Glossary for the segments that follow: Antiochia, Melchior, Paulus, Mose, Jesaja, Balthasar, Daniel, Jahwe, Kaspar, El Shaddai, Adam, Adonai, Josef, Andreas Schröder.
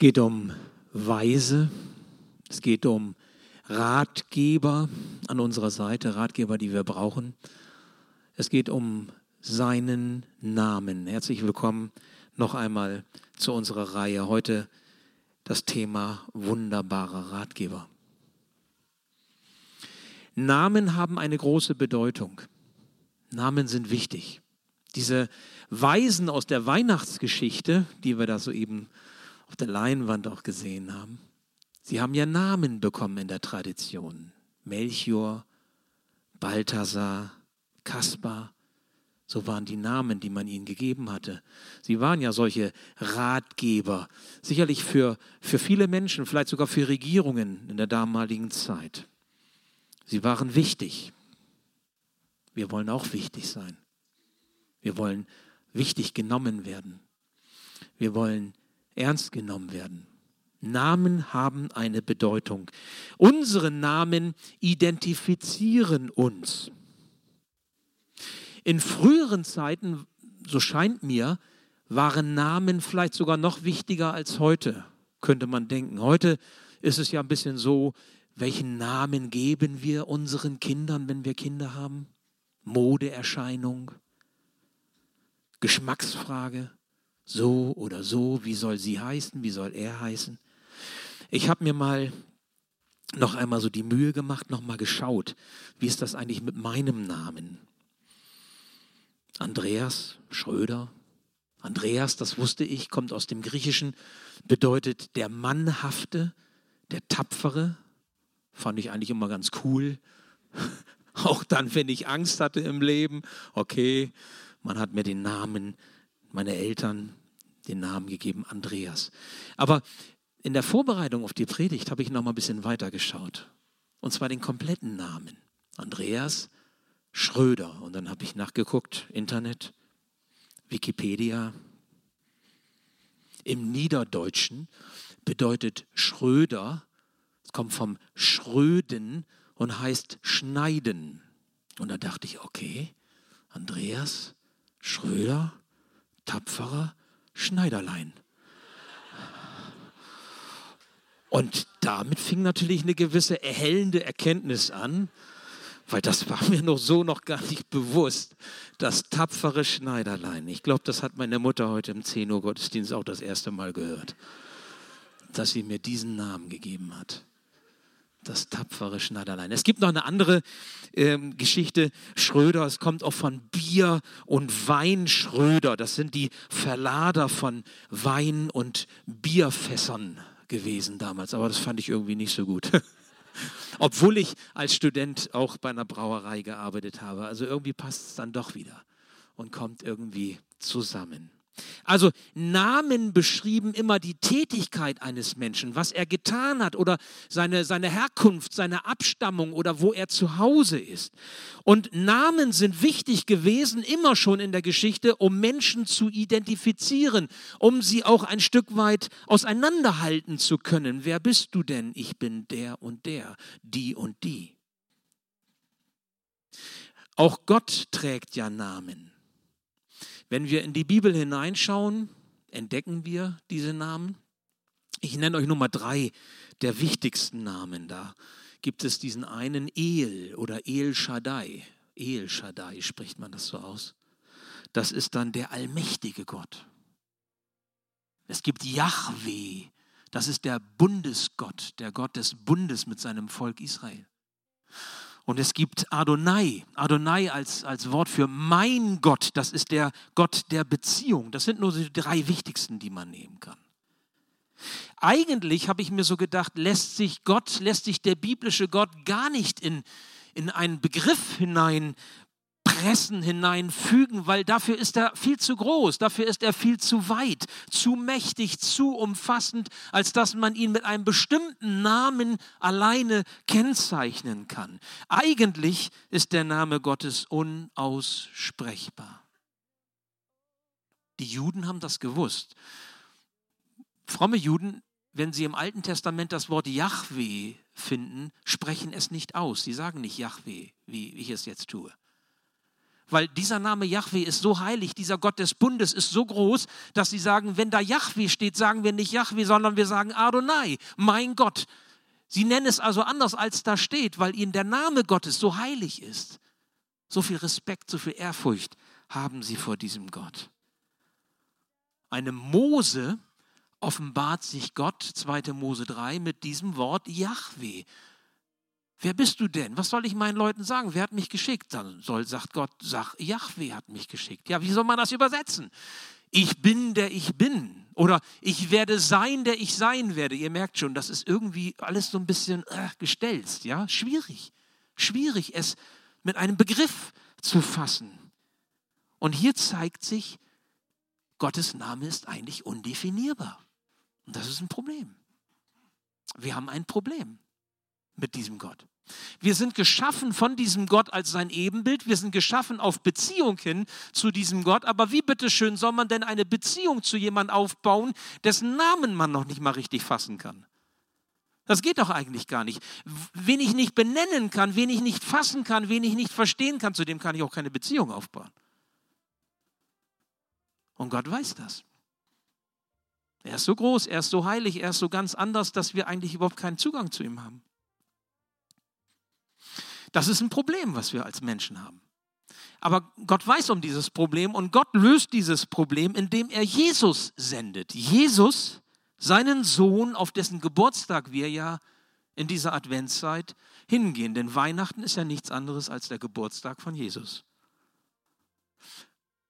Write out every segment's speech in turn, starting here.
geht um Weise, es geht um Ratgeber an unserer Seite, Ratgeber, die wir brauchen. Es geht um seinen Namen. Herzlich willkommen noch einmal zu unserer Reihe. Heute das Thema wunderbarer Ratgeber. Namen haben eine große Bedeutung. Namen sind wichtig. Diese Weisen aus der Weihnachtsgeschichte, die wir da soeben auf der Leinwand auch gesehen haben, sie haben ja Namen bekommen in der Tradition. Melchior, Balthasar, Kaspar, so waren die Namen, die man ihnen gegeben hatte. Sie waren ja solche Ratgeber, sicherlich für viele Menschen, vielleicht sogar für Regierungen in der damaligen Zeit. Sie waren wichtig. Wir wollen auch wichtig sein. Wir wollen wichtig genommen werden. Wir wollen ernst genommen werden. Namen haben eine Bedeutung. Unsere Namen identifizieren uns. In früheren Zeiten, so scheint mir, waren Namen vielleicht sogar noch wichtiger als heute, könnte man denken. Heute ist es ja ein bisschen so, welchen Namen geben wir unseren Kindern, wenn wir Kinder haben? Modeerscheinung, Geschmacksfrage, so oder so, wie soll sie heißen, wie soll er heißen? Ich habe mir mal noch einmal so die Mühe gemacht, noch mal geschaut, wie ist das eigentlich mit meinem Namen? Andreas Schröder. Andreas, das wusste ich, kommt aus dem Griechischen, bedeutet der Mannhafte, der Tapfere. Fand ich eigentlich immer ganz cool. Auch dann, wenn ich Angst hatte im Leben. Okay, man hat mir den Namen, meine Eltern, den Namen gegeben, Andreas. Aber in der Vorbereitung auf die Predigt habe ich noch mal ein bisschen weiter geschaut. Und zwar den kompletten Namen. Andreas Schröder. Und dann habe ich nachgeguckt, Internet, Wikipedia. Im Niederdeutschen bedeutet Schröder, es kommt vom Schröden und heißt schneiden. Und da dachte ich, okay, Andreas Schröder, Tapferer, Schneiderlein. Und damit fing natürlich eine gewisse erhellende Erkenntnis an, weil das war mir noch so noch gar nicht bewusst, das tapfere Schneiderlein. Ich glaube, das hat meine Mutter heute im 10 Uhr Gottesdienst auch das erste Mal gehört, dass sie mir diesen Namen gegeben hat. Das tapfere Schneiderlein. Es gibt noch eine andere Geschichte, Schröder, es kommt auch von Bier- und Weinschröder. Das sind die Verlader von Wein- und Bierfässern gewesen damals. Aber das fand ich irgendwie nicht so gut. Obwohl ich als Student auch bei einer Brauerei gearbeitet habe. Also irgendwie passt es dann doch wieder und kommt irgendwie zusammen. Also Namen beschrieben immer die Tätigkeit eines Menschen, was er getan hat oder seine Herkunft, seine Abstammung oder wo er zu Hause ist. Und Namen sind wichtig gewesen, immer schon in der Geschichte, um Menschen zu identifizieren, um sie auch ein Stück weit auseinanderhalten zu können. Wer bist du denn? Ich bin der und der, die und die. Auch Gott trägt ja Namen. Wenn wir in die Bibel hineinschauen, entdecken wir diese Namen. Ich nenne euch nur mal 3 der wichtigsten Namen. Da gibt es diesen einen El oder El Shaddai. El Shaddai spricht man das so aus. Das ist dann der allmächtige Gott. Es gibt Jahwe. Das ist der Bundesgott, der Gott des Bundes mit seinem Volk Israel. Und es gibt Adonai, Adonai als Wort für mein Gott, das ist der Gott der Beziehung. Das sind nur die 3 wichtigsten, die man nehmen kann. Eigentlich habe ich mir so gedacht, lässt sich der biblische Gott gar nicht in einen Begriff hineinpressen, hineinfügen, weil dafür ist er viel zu groß, dafür ist er viel zu weit, zu mächtig, zu umfassend, als dass man ihn mit einem bestimmten Namen alleine kennzeichnen kann. Eigentlich ist der Name Gottes unaussprechbar. Die Juden haben das gewusst. Fromme Juden, wenn sie im Alten Testament das Wort Jahwe finden, sprechen es nicht aus. Sie sagen nicht Jahwe, wie ich es jetzt tue. weil dieser Name Jahwe ist so heilig, dieser Gott des Bundes ist so groß, dass sie sagen, wenn da Jahwe steht, sagen wir nicht Jahwe, sondern wir sagen Adonai, mein Gott. Sie nennen es also anders, als da steht, weil ihnen der Name Gottes so heilig ist. So viel Respekt, so viel Ehrfurcht haben sie vor diesem Gott. Einem Mose offenbart sich Gott, 2. Mose 3, mit diesem Wort Jahwe. Wer bist du denn? Was soll ich meinen Leuten sagen? Wer hat mich geschickt? Dann sagt Gott, Jahwe hat mich geschickt. Ja, wie soll man das übersetzen? Ich bin, der ich bin. Oder ich werde sein, der ich sein werde. Ihr merkt schon, das ist irgendwie alles so ein bisschen gestelzt. Ja? Schwierig, es mit einem Begriff zu fassen. Und hier zeigt sich, Gottes Name ist eigentlich undefinierbar. Und das ist ein Problem. Wir haben ein Problem mit diesem Gott. Wir sind geschaffen von diesem Gott als sein Ebenbild. Wir sind geschaffen auf Beziehung hin zu diesem Gott. Aber wie bitteschön soll man denn eine Beziehung zu jemandem aufbauen, dessen Namen man noch nicht mal richtig fassen kann? Das geht doch eigentlich gar nicht. Wen ich nicht benennen kann, wen ich nicht fassen kann, wen ich nicht verstehen kann, zu dem kann ich auch keine Beziehung aufbauen. Und Gott weiß das. Er ist so groß, er ist so heilig, er ist so ganz anders, dass wir eigentlich überhaupt keinen Zugang zu ihm haben. Das ist ein Problem, was wir als Menschen haben. Aber Gott weiß um dieses Problem und Gott löst dieses Problem, indem er Jesus sendet. Jesus, seinen Sohn, auf dessen Geburtstag wir ja in dieser Adventszeit hingehen. Denn Weihnachten ist ja nichts anderes als der Geburtstag von Jesus.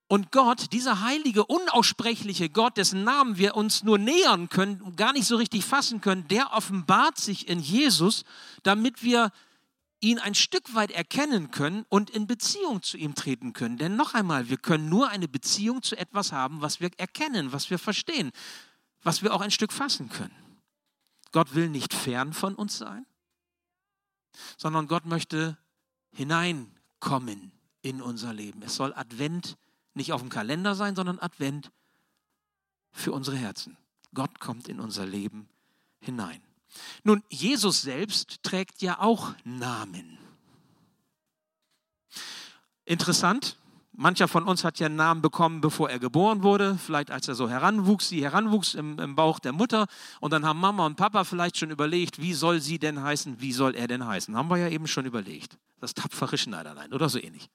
Und Gott, dieser heilige, unaussprechliche Gott, dessen Namen wir uns nur nähern können, gar nicht so richtig fassen können, der offenbart sich in Jesus, damit wir ihn ein Stück weit erkennen können und in Beziehung zu ihm treten können. Denn noch einmal, wir können nur eine Beziehung zu etwas haben, was wir erkennen, was wir verstehen, was wir auch ein Stück fassen können. Gott will nicht fern von uns sein, sondern Gott möchte hineinkommen in unser Leben. Es soll Advent nicht auf dem Kalender sein, sondern Advent für unsere Herzen. Gott kommt in unser Leben hinein. Nun, Jesus selbst trägt ja auch Namen. Interessant, mancher von uns hat ja einen Namen bekommen, bevor er geboren wurde, vielleicht als er so heranwuchs, im Bauch der Mutter, und dann haben Mama und Papa vielleicht schon überlegt, wie soll sie denn heißen, wie soll er denn heißen, haben wir ja eben schon überlegt, das tapfere Schneiderlein oder so ähnlich.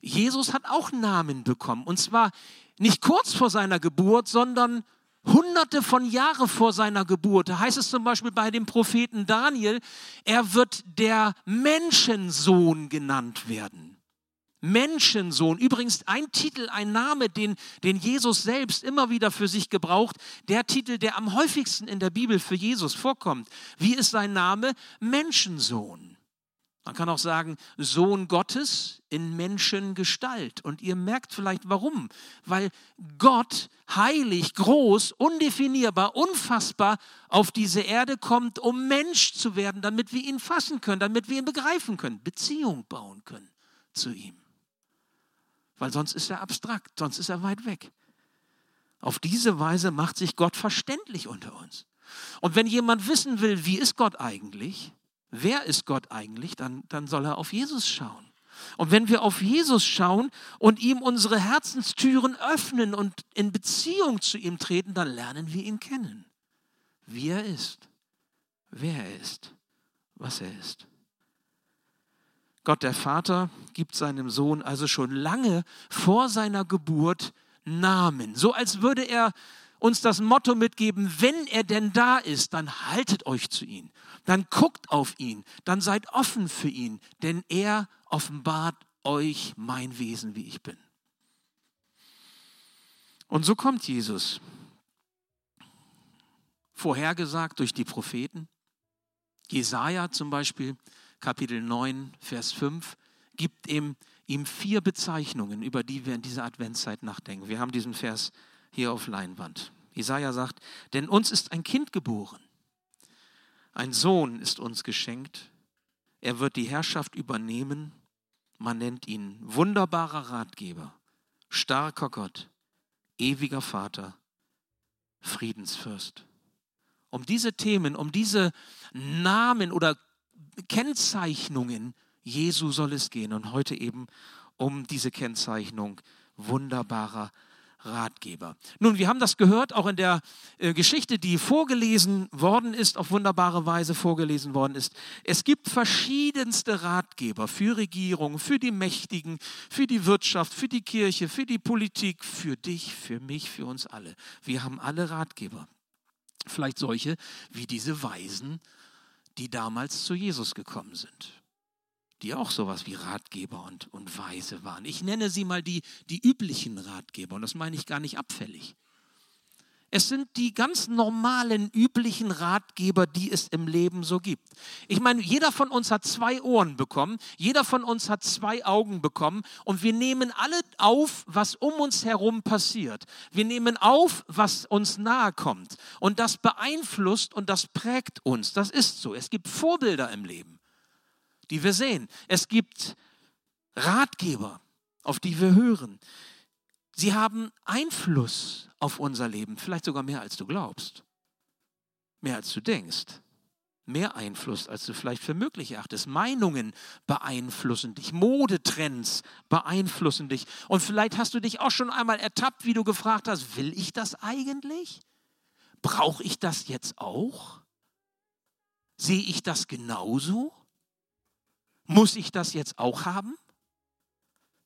Jesus hat auch Namen bekommen, und zwar nicht kurz vor seiner Geburt, sondern Hunderte von Jahren vor seiner Geburt. Da heißt es zum Beispiel bei dem Propheten Daniel, er wird der Menschensohn genannt werden. Menschensohn, übrigens ein Titel, ein Name, den Jesus selbst immer wieder für sich gebraucht, der Titel, der am häufigsten in der Bibel für Jesus vorkommt. Wie ist sein Name? Menschensohn. Man kann auch sagen, Sohn Gottes in Menschengestalt. Und ihr merkt vielleicht warum. Weil Gott heilig, groß, undefinierbar, unfassbar auf diese Erde kommt, um Mensch zu werden, damit wir ihn fassen können, damit wir ihn begreifen können, Beziehung bauen können zu ihm. Weil sonst ist er abstrakt, sonst ist er weit weg. Auf diese Weise macht sich Gott verständlich unter uns. Und wenn jemand wissen will, wie ist Gott eigentlich? Wer ist Gott eigentlich? Dann soll er auf Jesus schauen. Und wenn wir auf Jesus schauen und ihm unsere Herzenstüren öffnen und in Beziehung zu ihm treten, dann lernen wir ihn kennen. Wie er ist, wer er ist, was er ist. Gott, der Vater, gibt seinem Sohn also schon lange vor seiner Geburt Namen. So als würde er uns das Motto mitgeben, wenn er denn da ist, dann haltet euch zu ihm, dann guckt auf ihn, dann seid offen für ihn, denn er offenbart euch mein Wesen, wie ich bin. Und so kommt Jesus, vorhergesagt durch die Propheten. Jesaja zum Beispiel, Kapitel 9, Vers 5, gibt ihm 4 Bezeichnungen, über die wir in dieser Adventszeit nachdenken. Wir haben diesen Vers hier auf Leinwand. Jesaja sagt, denn uns ist ein Kind geboren, ein Sohn ist uns geschenkt, er wird die Herrschaft übernehmen, man nennt ihn wunderbarer Ratgeber, starker Gott, ewiger Vater, Friedensfürst. Um diese Themen, um diese Namen oder Kennzeichnungen Jesu soll es gehen und heute eben um diese Kennzeichnung wunderbarer Ratgeber. Nun, wir haben das gehört, auch in der Geschichte, die vorgelesen worden ist, auf wunderbare Weise vorgelesen worden ist. Es gibt verschiedenste Ratgeber für Regierungen, für die Mächtigen, für die Wirtschaft, für die Kirche, für die Politik, für dich, für mich, für uns alle. Wir haben alle Ratgeber. Vielleicht solche wie diese Weisen, die damals zu Jesus gekommen sind, die auch sowas wie Ratgeber und Weise waren. Ich nenne sie mal die üblichen Ratgeber, und das meine ich gar nicht abfällig. Es sind die ganz normalen, üblichen Ratgeber, die es im Leben so gibt. Ich meine, jeder von uns hat 2 Ohren bekommen, jeder von uns hat 2 Augen bekommen und wir nehmen alle auf, was um uns herum passiert. Wir nehmen auf, was uns nahe kommt und das beeinflusst und das prägt uns. Das ist so. Es gibt Vorbilder im Leben, die wir sehen. Es gibt Ratgeber, auf die wir hören. Sie haben Einfluss auf unser Leben, vielleicht sogar mehr als du glaubst, mehr als du denkst, mehr Einfluss als du vielleicht für möglich achtest. Meinungen beeinflussen dich, Modetrends beeinflussen dich und vielleicht hast du dich auch schon einmal ertappt, wie du gefragt hast, will ich das eigentlich? Brauche ich das jetzt auch? Sehe ich das genauso? Muss ich das jetzt auch haben?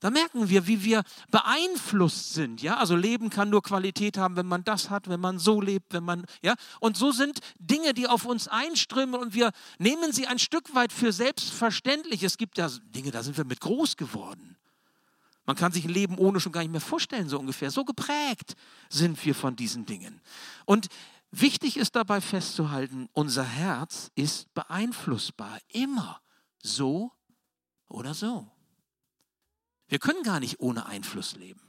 Da merken wir, wie wir beeinflusst sind. Ja? Also Leben kann nur Qualität haben, wenn man das hat, wenn man so lebt, wenn man, ja. Und so sind Dinge, die auf uns einströmen und wir nehmen sie ein Stück weit für selbstverständlich. Es gibt ja Dinge, da sind wir mit groß geworden. Man kann sich ein Leben ohne schon gar nicht mehr vorstellen, so ungefähr. So geprägt sind wir von diesen Dingen. Und wichtig ist dabei festzuhalten, unser Herz ist beeinflussbar. Immer so oder so. Wir können gar nicht ohne Einfluss leben.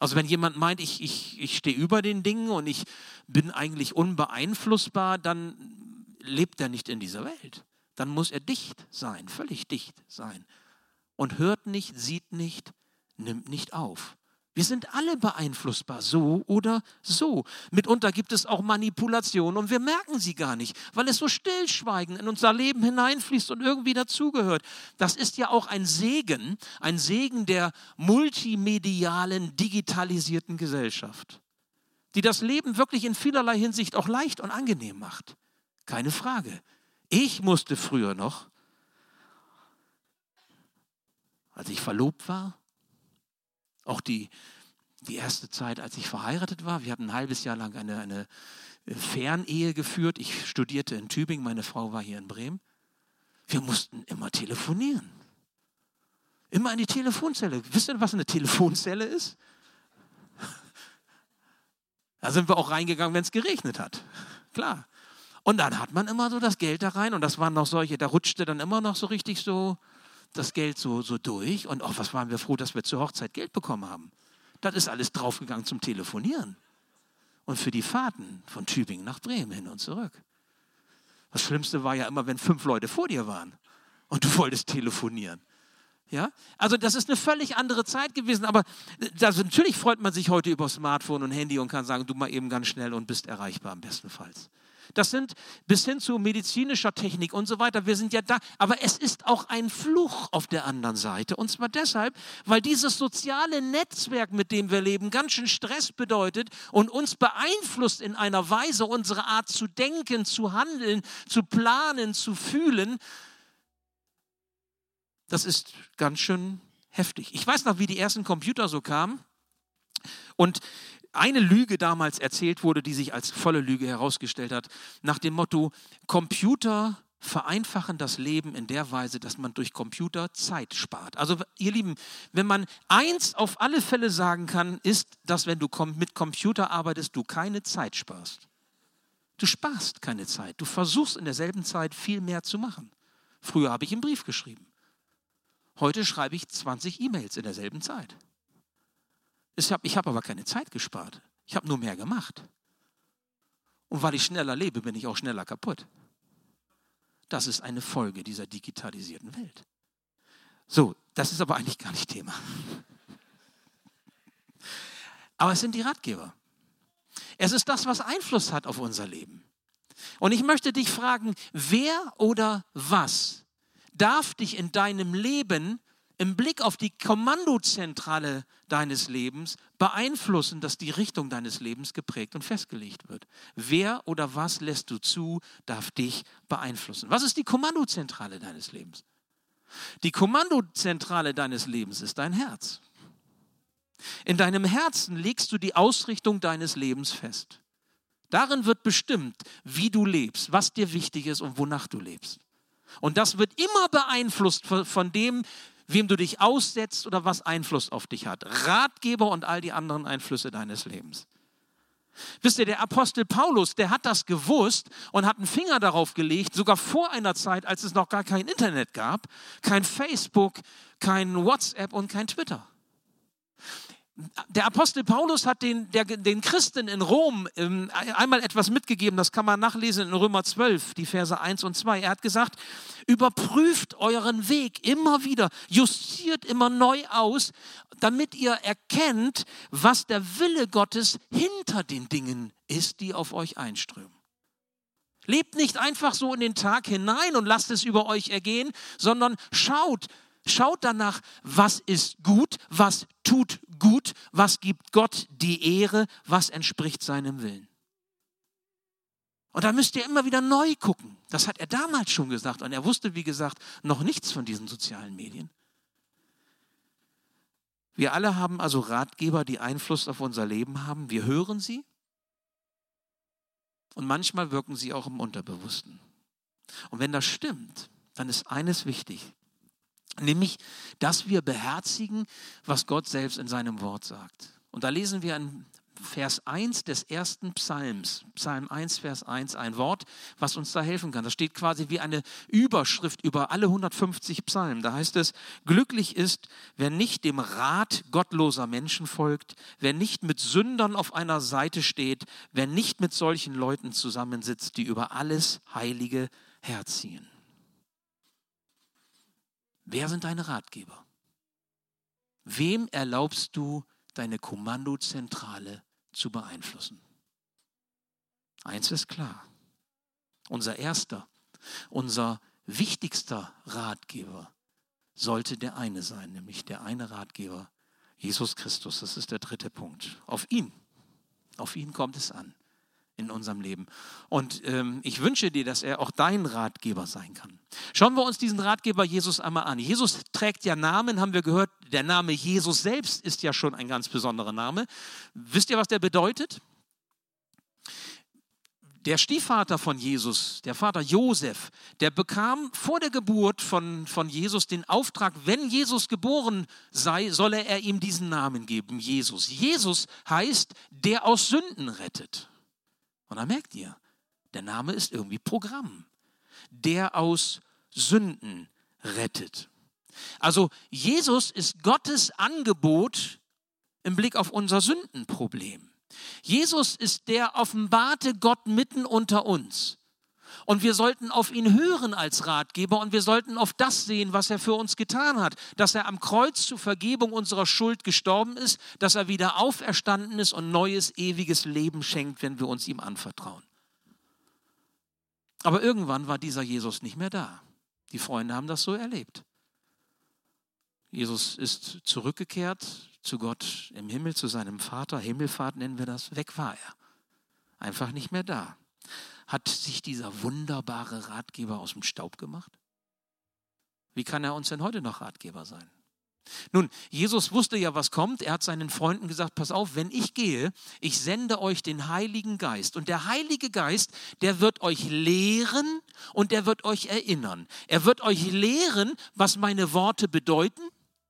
Also wenn jemand meint, ich stehe über den Dingen und ich bin eigentlich unbeeinflussbar, dann lebt er nicht in dieser Welt. Dann muss er dicht sein, völlig dicht sein. Und hört nicht, sieht nicht, nimmt nicht auf. Wir sind alle beeinflussbar, so oder so. Mitunter gibt es auch Manipulationen und wir merken sie gar nicht, weil es so stillschweigend in unser Leben hineinfließt und irgendwie dazugehört. Das ist ja auch ein Segen der multimedialen, digitalisierten Gesellschaft, die das Leben wirklich in vielerlei Hinsicht auch leicht und angenehm macht. Keine Frage. Ich musste früher noch, als ich verlobt war, auch die erste Zeit, als ich verheiratet war, wir hatten ein halbes Jahr lang eine Fernehe geführt. Ich studierte in Tübingen, meine Frau war hier in Bremen. Wir mussten immer telefonieren. Immer in die Telefonzelle. Wisst ihr, was eine Telefonzelle ist? Da sind wir auch reingegangen, wenn es geregnet hat. Klar. Und dann hat man immer so das Geld da rein und das waren noch solche, da rutschte dann immer noch so richtig so das Geld so durch und was waren wir froh, dass wir zur Hochzeit Geld bekommen haben. Das ist alles draufgegangen zum Telefonieren und für die Fahrten von Tübingen nach Bremen hin und zurück. Das Schlimmste war ja immer, wenn 5 Leute vor dir waren und du wolltest telefonieren. Ja? Also das ist eine völlig andere Zeit gewesen, aber natürlich freut man sich heute über Smartphone und Handy und kann sagen, du mal eben ganz schnell und bist erreichbar im besten Fall. Das sind bis hin zu medizinischer Technik und so weiter. Wir sind ja da. Aber es ist auch ein Fluch auf der anderen Seite. Und zwar deshalb, weil dieses soziale Netzwerk, mit dem wir leben, ganz schön Stress bedeutet und uns beeinflusst in einer Weise, unsere Art zu denken, zu handeln, zu planen, zu fühlen. Das ist ganz schön heftig. Ich weiß noch, wie die ersten Computer so kamen. Und eine Lüge damals erzählt wurde, die sich als volle Lüge herausgestellt hat, nach dem Motto, Computer vereinfachen das Leben in der Weise, dass man durch Computer Zeit spart. Also ihr Lieben, wenn man eins auf alle Fälle sagen kann, ist, dass wenn du mit Computer arbeitest, du keine Zeit sparst. Du sparst keine Zeit. Du versuchst in derselben Zeit viel mehr zu machen. Früher habe ich einen Brief geschrieben. Heute schreibe ich 20 E-Mails in derselben Zeit. Ich hab aber keine Zeit gespart. Ich habe nur mehr gemacht. Und weil ich schneller lebe, bin ich auch schneller kaputt. Das ist eine Folge dieser digitalisierten Welt. So, das ist aber eigentlich gar nicht Thema. Aber es sind die Ratgeber. Es ist das, was Einfluss hat auf unser Leben. Und ich möchte dich fragen, wer oder was darf dich in deinem Leben im Blick auf die Kommandozentrale deines Lebens beeinflussen, dass die Richtung deines Lebens geprägt und festgelegt wird. Wer oder was lässt du zu, darf dich beeinflussen. Was ist die Kommandozentrale deines Lebens? Die Kommandozentrale deines Lebens ist dein Herz. In deinem Herzen legst du die Ausrichtung deines Lebens fest. Darin wird bestimmt, wie du lebst, was dir wichtig ist und wonach du lebst. Und das wird immer beeinflusst von dem, wem du dich aussetzt oder was Einfluss auf dich hat. Ratgeber und all die anderen Einflüsse deines Lebens. Wisst ihr, der Apostel Paulus, der hat das gewusst und hat einen Finger darauf gelegt, sogar vor einer Zeit, als es noch gar kein Internet gab, kein Facebook, kein WhatsApp und kein Twitter. Der Apostel Paulus hat den Christen in Rom einmal etwas mitgegeben, das kann man nachlesen in Römer 12, die Verse 1 und 2. Er hat gesagt, überprüft euren Weg immer wieder, justiert immer neu aus, damit ihr erkennt, was der Wille Gottes hinter den Dingen ist, die auf euch einströmen. Lebt nicht einfach so in den Tag hinein und lasst es über euch ergehen, sondern schaut danach, was ist gut, was tut gut, was gibt Gott die Ehre, was entspricht seinem Willen. Und da müsst ihr immer wieder neu gucken. Das hat er damals schon gesagt und er wusste, wie gesagt, noch nichts von diesen sozialen Medien. Wir alle haben also Ratgeber, die Einfluss auf unser Leben haben. Wir hören sie und manchmal wirken sie auch im Unterbewussten. Und wenn das stimmt, dann ist eines wichtig. Nämlich, dass wir beherzigen, was Gott selbst in seinem Wort sagt. Und da lesen wir in Vers 1 des ersten Psalms, Psalm 1, Vers 1, ein Wort, was uns da helfen kann. Das steht quasi wie eine Überschrift über alle 150 Psalmen. Da heißt es, glücklich ist, wer nicht dem Rat gottloser Menschen folgt, wer nicht mit Sündern auf einer Seite steht, wer nicht mit solchen Leuten zusammensitzt, die über alles Heilige herziehen. Wer sind deine Ratgeber? Wem erlaubst du, deine Kommandozentrale zu beeinflussen? Eins ist klar. Unser erster, unser wichtigster Ratgeber sollte der eine sein, nämlich der eine Ratgeber, Jesus Christus. Das ist der dritte Punkt. Auf ihn kommt es an in unserem Leben. Und ich wünsche dir, dass er auch dein Ratgeber sein kann. Schauen wir uns diesen Ratgeber Jesus einmal an. Jesus trägt ja Namen, haben wir gehört. Der Name Jesus selbst ist ja schon ein ganz besonderer Name. Wisst ihr, was der bedeutet? Der Stiefvater von Jesus, der Vater Josef, der bekam vor der Geburt von Jesus den Auftrag, wenn Jesus geboren sei, solle er ihm diesen Namen geben, Jesus. Jesus heißt, der aus Sünden rettet. Und da merkt ihr, der Name ist irgendwie Programm. Der aus Sünden rettet. Also Jesus ist Gottes Angebot im Blick auf unser Sündenproblem. Jesus ist der offenbarte Gott mitten unter uns. Und wir sollten auf ihn hören als Ratgeber und wir sollten auf das sehen, was er für uns getan hat. Dass er am Kreuz zur Vergebung unserer Schuld gestorben ist, dass er wieder auferstanden ist und neues, ewiges Leben schenkt, wenn wir uns ihm anvertrauen. Aber irgendwann war dieser Jesus nicht mehr da. Die Freunde haben das so erlebt. Jesus ist zurückgekehrt zu Gott im Himmel, zu seinem Vater. Himmelfahrt nennen wir das. Weg war er. Einfach nicht mehr da. Hat sich dieser wunderbare Ratgeber aus dem Staub gemacht? Wie kann er uns denn heute noch Ratgeber sein? Nun, Jesus wusste ja, was kommt. Er hat seinen Freunden gesagt, pass auf, wenn ich gehe, ich sende euch den Heiligen Geist. Und der Heilige Geist, der wird euch lehren und der wird euch erinnern. Er wird euch lehren, was meine Worte bedeuten,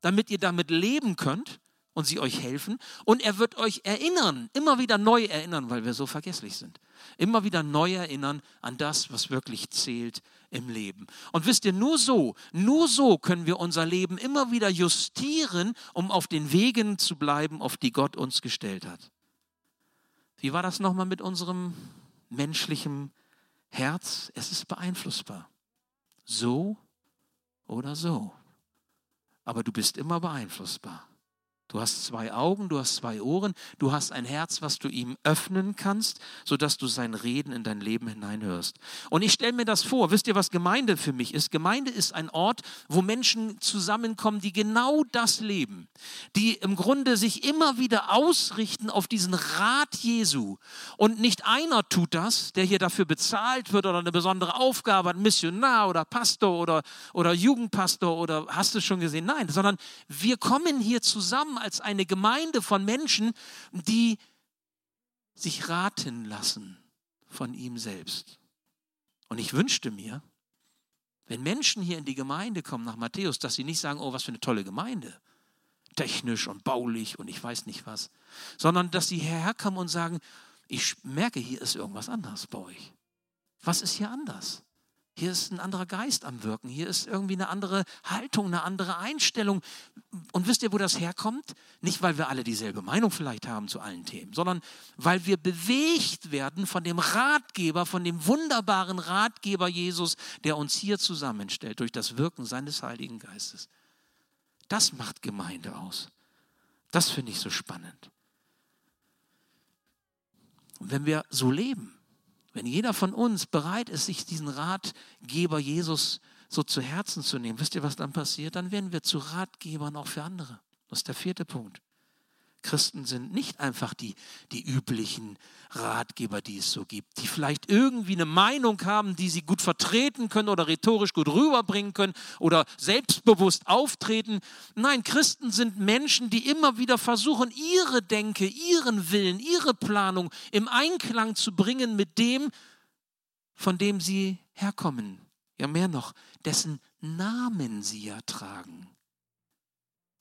damit ihr damit leben könnt und sie euch helfen. Und er wird euch erinnern, immer wieder neu erinnern, weil wir so vergesslich sind. Immer wieder neu erinnern an das, was wirklich zählt im Leben. Und wisst ihr, nur so können wir unser Leben immer wieder justieren, um auf den Wegen zu bleiben, auf die Gott uns gestellt hat. Wie war das nochmal mit unserem menschlichen Herz? Es ist beeinflussbar. So oder so. Aber du bist immer beeinflussbar. Du hast zwei Augen, du hast zwei Ohren, du hast ein Herz, was du ihm öffnen kannst, sodass du sein Reden in dein Leben hineinhörst. Und ich stelle mir das vor, wisst ihr, was Gemeinde für mich ist? Gemeinde ist ein Ort, wo Menschen zusammenkommen, die genau das leben, die im Grunde sich immer wieder ausrichten auf diesen Rat Jesu. Und nicht einer tut das, der hier dafür bezahlt wird oder eine besondere Aufgabe hat, Missionar oder Pastor oder Jugendpastor oder hast du schon gesehen? Nein, sondern wir kommen hier zusammen als eine Gemeinde von Menschen, die sich raten lassen von ihm selbst. Und ich wünschte mir, wenn Menschen hier in die Gemeinde kommen nach Matthäus, dass sie nicht sagen, oh, was für eine tolle Gemeinde, technisch und baulich und ich weiß nicht was, sondern dass sie herkommen und sagen, ich merke, hier ist irgendwas anders bei euch. Was ist hier anders? Hier ist ein anderer Geist am Wirken, hier ist irgendwie eine andere Haltung, eine andere Einstellung. Und wisst ihr, wo das herkommt? Nicht, weil wir alle dieselbe Meinung vielleicht haben zu allen Themen, sondern weil wir bewegt werden von dem Ratgeber, von dem wunderbaren Ratgeber Jesus, der uns hier zusammenstellt durch das Wirken seines Heiligen Geistes. Das macht Gemeinde aus. Das finde ich so spannend. Und wenn wir so leben, wenn jeder von uns bereit ist, sich diesen Ratgeber Jesus so zu Herzen zu nehmen, wisst ihr, was dann passiert? Dann werden wir zu Ratgebern auch für andere. Das ist der vierte Punkt. Christen sind nicht einfach die üblichen Ratgeber, die es so gibt, die vielleicht irgendwie eine Meinung haben, die sie gut vertreten können oder rhetorisch gut rüberbringen können oder selbstbewusst auftreten. Nein, Christen sind Menschen, die immer wieder versuchen, ihre Denke, ihren Willen, ihre Planung im Einklang zu bringen mit dem, von dem sie herkommen. Ja, mehr noch, dessen Namen sie ja tragen.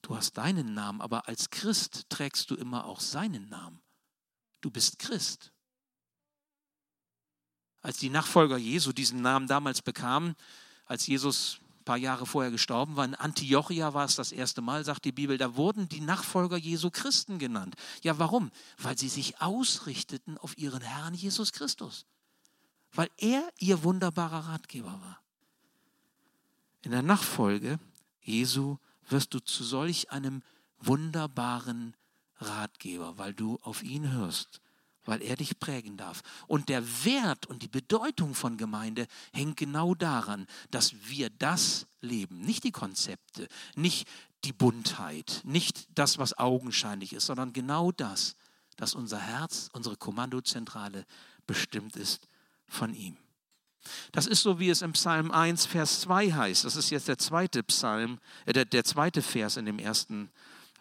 Du hast deinen Namen, aber als Christ trägst du immer auch seinen Namen. Du bist Christ. Als die Nachfolger Jesu diesen Namen damals bekamen, als Jesus ein paar Jahre vorher gestorben war, in Antiochia war es das erste Mal, sagt die Bibel, da wurden die Nachfolger Jesu Christen genannt. Ja, warum? Weil sie sich ausrichteten auf ihren Herrn Jesus Christus. Weil er ihr wunderbarer Ratgeber war. In der Nachfolge Jesu wirst du zu solch einem wunderbaren Ratgeber, weil du auf ihn hörst, weil er dich prägen darf. Und der Wert und die Bedeutung von Gemeinde hängt genau daran, dass wir das leben, nicht die Konzepte, nicht die Buntheit, nicht das, was augenscheinlich ist, sondern genau das, dass unser Herz, unsere Kommandozentrale bestimmt ist von ihm. Das ist so, wie es im Psalm 1, Vers 2 heißt. Das ist jetzt der zweite Vers in dem ersten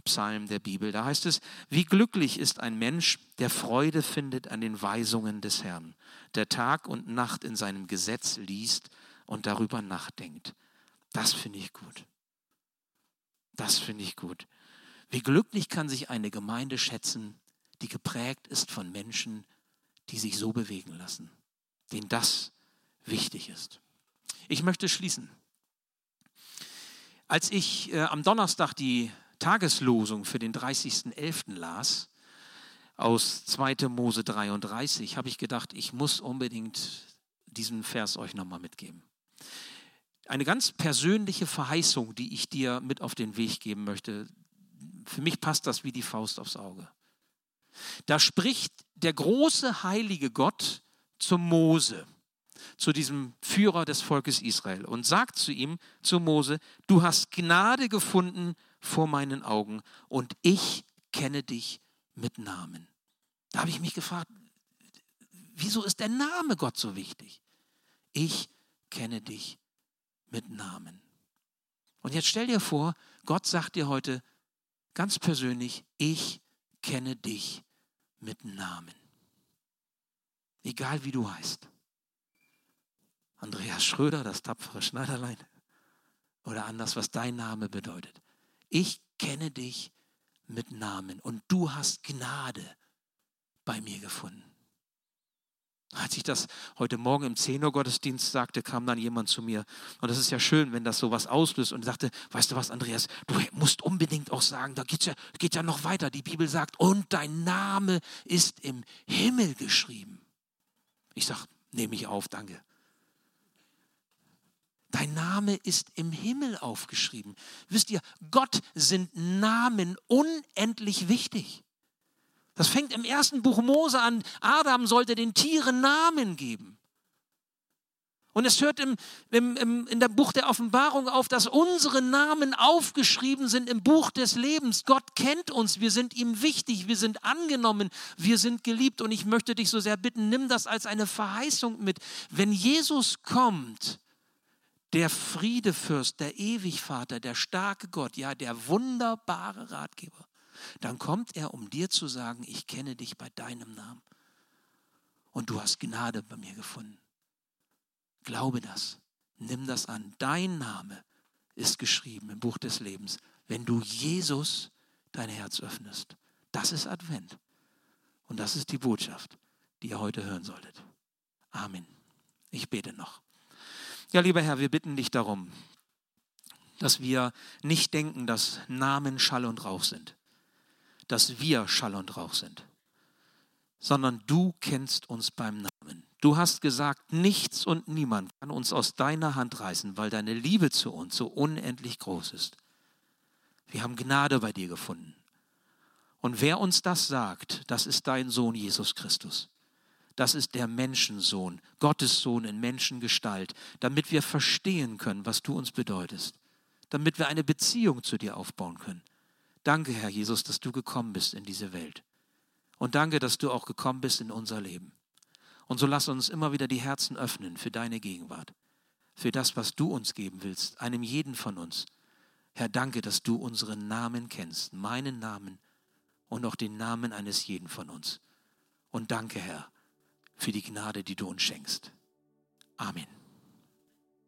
Psalm der Bibel. Da heißt es, wie glücklich ist ein Mensch, der Freude findet an den Weisungen des Herrn, der Tag und Nacht in seinem Gesetz liest und darüber nachdenkt. Das finde ich gut. Das finde ich gut. Wie glücklich kann sich eine Gemeinde schätzen, die geprägt ist von Menschen, die sich so bewegen lassen, denen das wichtig ist. Ich möchte schließen. Als ich am Donnerstag die Tageslosung für den 30.11. las, aus 2. Mose 33, habe ich gedacht, ich muss unbedingt diesen Vers euch nochmal mitgeben. Eine ganz persönliche Verheißung, die ich dir mit auf den Weg geben möchte. Für mich passt das wie die Faust aufs Auge. Da spricht der große heilige Gott zu Mose, zu diesem Führer des Volkes Israel, und sagt zu Mose, du hast Gnade gefunden vor meinen Augen und ich kenne dich mit Namen. Da habe ich mich gefragt, wieso ist der Name Gott so wichtig? Ich kenne dich mit Namen. Und jetzt stell dir vor, Gott sagt dir heute ganz persönlich, ich kenne dich mit Namen. Egal wie du heißt. Andreas Schröder, das tapfere Schneiderlein, oder anders, was dein Name bedeutet. Ich kenne dich mit Namen und du hast Gnade bei mir gefunden. Als ich das heute Morgen im 10 Uhr Gottesdienst sagte, kam dann jemand zu mir. Und das ist ja schön, wenn das sowas auslöst, und sagte, weißt du was, Andreas, du musst unbedingt auch sagen, da geht ja noch weiter. Die Bibel sagt, und dein Name ist im Himmel geschrieben. Ich sage, nehme ich auf, danke. Dein Name ist im Himmel aufgeschrieben. Wisst ihr, Gott sind Namen unendlich wichtig. Das fängt im ersten Buch Mose an. Adam sollte den Tieren Namen geben. Und es hört in dem Buch der Offenbarung auf, dass unsere Namen aufgeschrieben sind im Buch des Lebens. Gott kennt uns, wir sind ihm wichtig, wir sind angenommen, wir sind geliebt. Und ich möchte dich so sehr bitten, nimm das als eine Verheißung mit. Wenn Jesus kommt, der Friedefürst, der Ewigvater, der starke Gott, ja, der wunderbare Ratgeber, dann kommt er, um dir zu sagen, ich kenne dich bei deinem Namen. Und du hast Gnade bei mir gefunden. Glaube das, nimm das an. Dein Name ist geschrieben im Buch des Lebens, wenn du Jesus dein Herz öffnest. Das ist Advent und das ist die Botschaft, die ihr heute hören solltet. Amen. Ich bete noch. Ja, lieber Herr, wir bitten dich darum, dass wir nicht denken, dass Namen Schall und Rauch sind, dass wir Schall und Rauch sind, sondern du kennst uns beim Namen. Du hast gesagt, nichts und niemand kann uns aus deiner Hand reißen, weil deine Liebe zu uns so unendlich groß ist. Wir haben Gnade bei dir gefunden. Und wer uns das sagt, das ist dein Sohn Jesus Christus. Das ist der Menschensohn, Gottes Sohn in Menschengestalt, damit wir verstehen können, was du uns bedeutest, damit wir eine Beziehung zu dir aufbauen können. Danke, Herr Jesus, dass du gekommen bist in diese Welt. Und danke, dass du auch gekommen bist in unser Leben. Und so lass uns immer wieder die Herzen öffnen für deine Gegenwart, für das, was du uns geben willst, einem jeden von uns. Herr, danke, dass du unseren Namen kennst, meinen Namen und auch den Namen eines jeden von uns. Und danke, Herr, für die Gnade, die du uns schenkst. Amen.